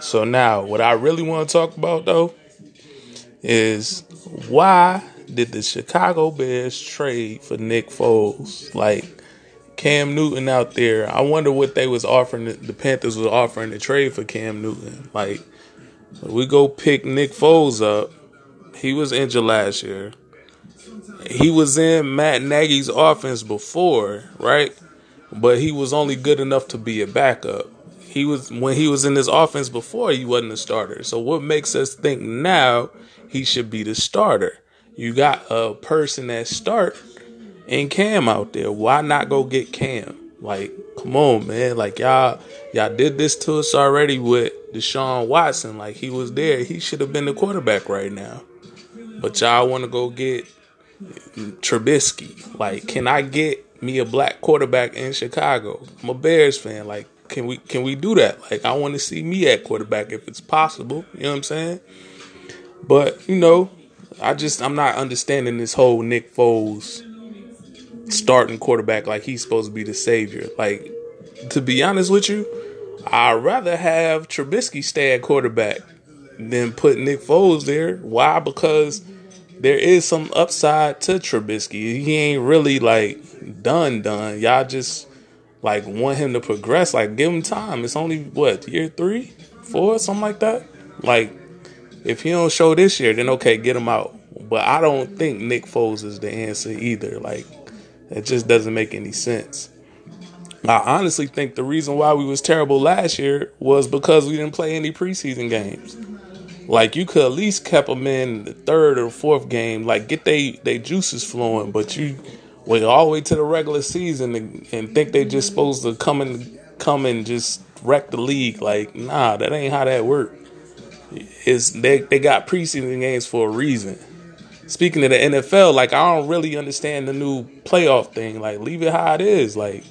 So now, what I really want to talk about, though, is why did the Chicago Bears trade for Nick Foles? Like, Cam Newton out there, I wonder what they was offering, the Panthers was offering to trade for Cam Newton. Like, we go pick Nick Foles up. He was injured last year. He was in Matt Nagy's offense before, right? But he was only good enough to be a backup. He was, when he was in this offense before, he wasn't a starter. So what makes us think now he should be the starter? You got a person that start and Cam out there. Why not go get Cam? Like, come on, man. Like, y'all did this to us already with Deshaun Watson. Like, he was there. He should have been the quarterback right now. But y'all want to go get Trubisky. Like, can I get me a black quarterback in Chicago? I'm a Bears fan. Like, can we do that? Like, I want to see me at quarterback if it's possible. You know what I'm saying? But, you know, I'm not understanding this whole Nick Foles starting quarterback like he's supposed to be the savior. Like, to be honest with you, I'd rather have Trubisky stay at quarterback than put Nick Foles there. Why? Because there is some upside to Trubisky. He ain't really, like, done. Y'all just, like, want him to progress. Like, give him time. It's only, what, year 3, 4, something like that? Like, if he don't show this year, then okay, get him out. But I don't think Nick Foles is the answer either. Like, it just doesn't make any sense. I honestly think the reason why we was terrible last year was because we didn't play any preseason games. Like, you could at least kept them in the 3rd or 4th game. Like, get they juices flowing. But you went all the way to the regular season and think they just supposed to come and just wreck the league. Like, nah, that ain't how that works. Is they got preseason games for a reason. Speaking of the NFL, like, I don't really understand the new playoff thing. Like, leave it how it is. Like,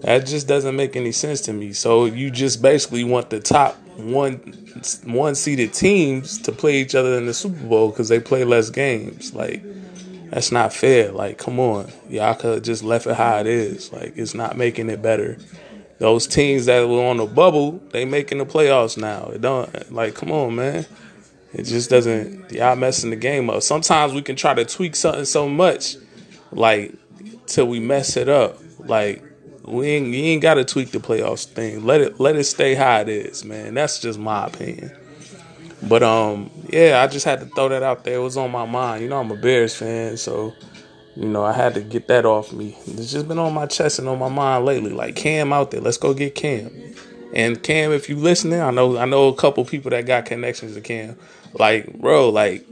that just doesn't make any sense to me. So you just basically want the top one seeded teams to play each other in the Super Bowl because they play less games. Like, that's not fair. Like, come on, y'all could just left it how it is. Like, it's not making it better. Those teams that were on the bubble, they making the playoffs now. It don't, like, come on, man. It just doesn't, y'all messing the game up. Sometimes we can try to tweak something so much, like, till we mess it up. Like, you ain't got to tweak the playoffs thing. Let it stay how it is, man. That's just my opinion. But, yeah, I just had to throw that out there. It was on my mind. You know, I'm a Bears fan, so, you know, I had to get that off me. It's just been on my chest and on my mind lately. Like, Cam out there. Let's go get Cam. And Cam, if you listening, I know a couple people that got connections to Cam. Like, bro, like,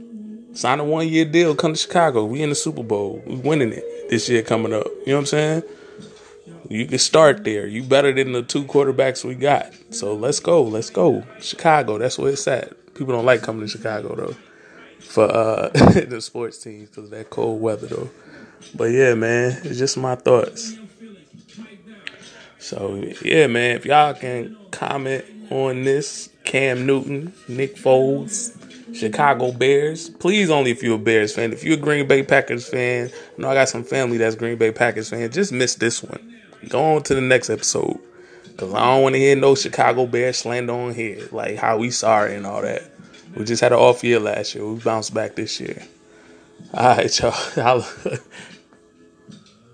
sign a 1-year deal. Come to Chicago. We in the Super Bowl. We winning it this year coming up. You know what I'm saying? You can start there. You better than the 2 quarterbacks we got. So let's go. Let's go. Chicago. That's where it's at. People don't like coming to Chicago, though, for the sports teams because of that cold weather, though. But, yeah, man, it's just my thoughts. So, yeah, man, if y'all can comment on this, Cam Newton, Nick Foles, Chicago Bears, please, only if you're a Bears fan. If you're a Green Bay Packers fan, I know I got some family that's Green Bay Packers fan, just miss this one. Go on to the next episode because I don't want to hear no Chicago Bears slander on here, like how we sorry and all that. We just had an off year last year. We bounced back this year. All right, y'all.